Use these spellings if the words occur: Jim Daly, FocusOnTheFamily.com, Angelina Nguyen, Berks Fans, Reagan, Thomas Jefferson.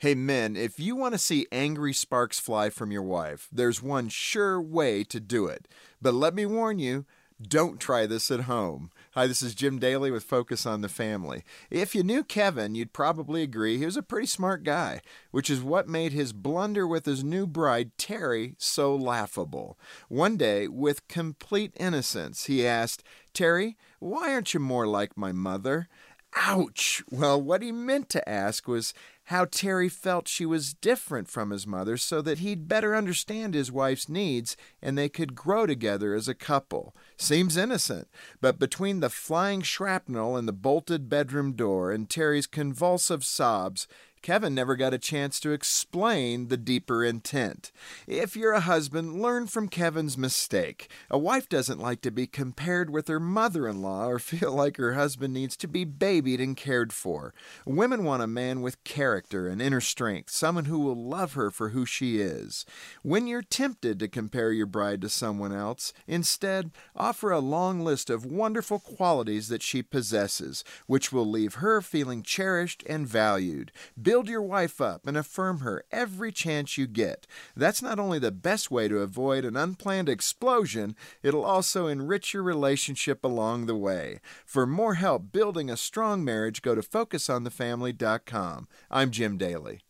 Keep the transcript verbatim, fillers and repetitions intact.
Hey men, if you want to see angry sparks fly from your wife, there's one sure way to do it. But let me warn you, don't try this at home. Hi, this is Jim Daly with Focus on the Family. If you knew Kevin, you'd probably agree he was a pretty smart guy, which is what made his blunder with his new bride, Terry, so laughable. One day, with complete innocence, he asked, "Terry, why aren't you more like my mother?" Ouch! Well, what he meant to ask was how Terry felt she was different from his mother so that he'd better understand his wife's needs and they could grow together as a couple. Seems innocent, but between the flying shrapnel and the bolted bedroom door and Terry's convulsive sobs, Kevin never got a chance to explain the deeper intent. If you're a husband, learn from Kevin's mistake. A wife doesn't like to be compared with her mother-in-law or feel like her husband needs to be babied and cared for. Women want a man with character and inner strength, someone who will love her for who she is. When you're tempted to compare your bride to someone else, instead, offer a long list of wonderful qualities that she possesses, which will leave her feeling cherished and valued. Build your wife up and affirm her every chance you get. That's not only the best way to avoid an unplanned explosion, it'll also enrich your relationship along the way. For more help building a strong marriage, go to Focus on the Family dot com. I'm Jim Daly.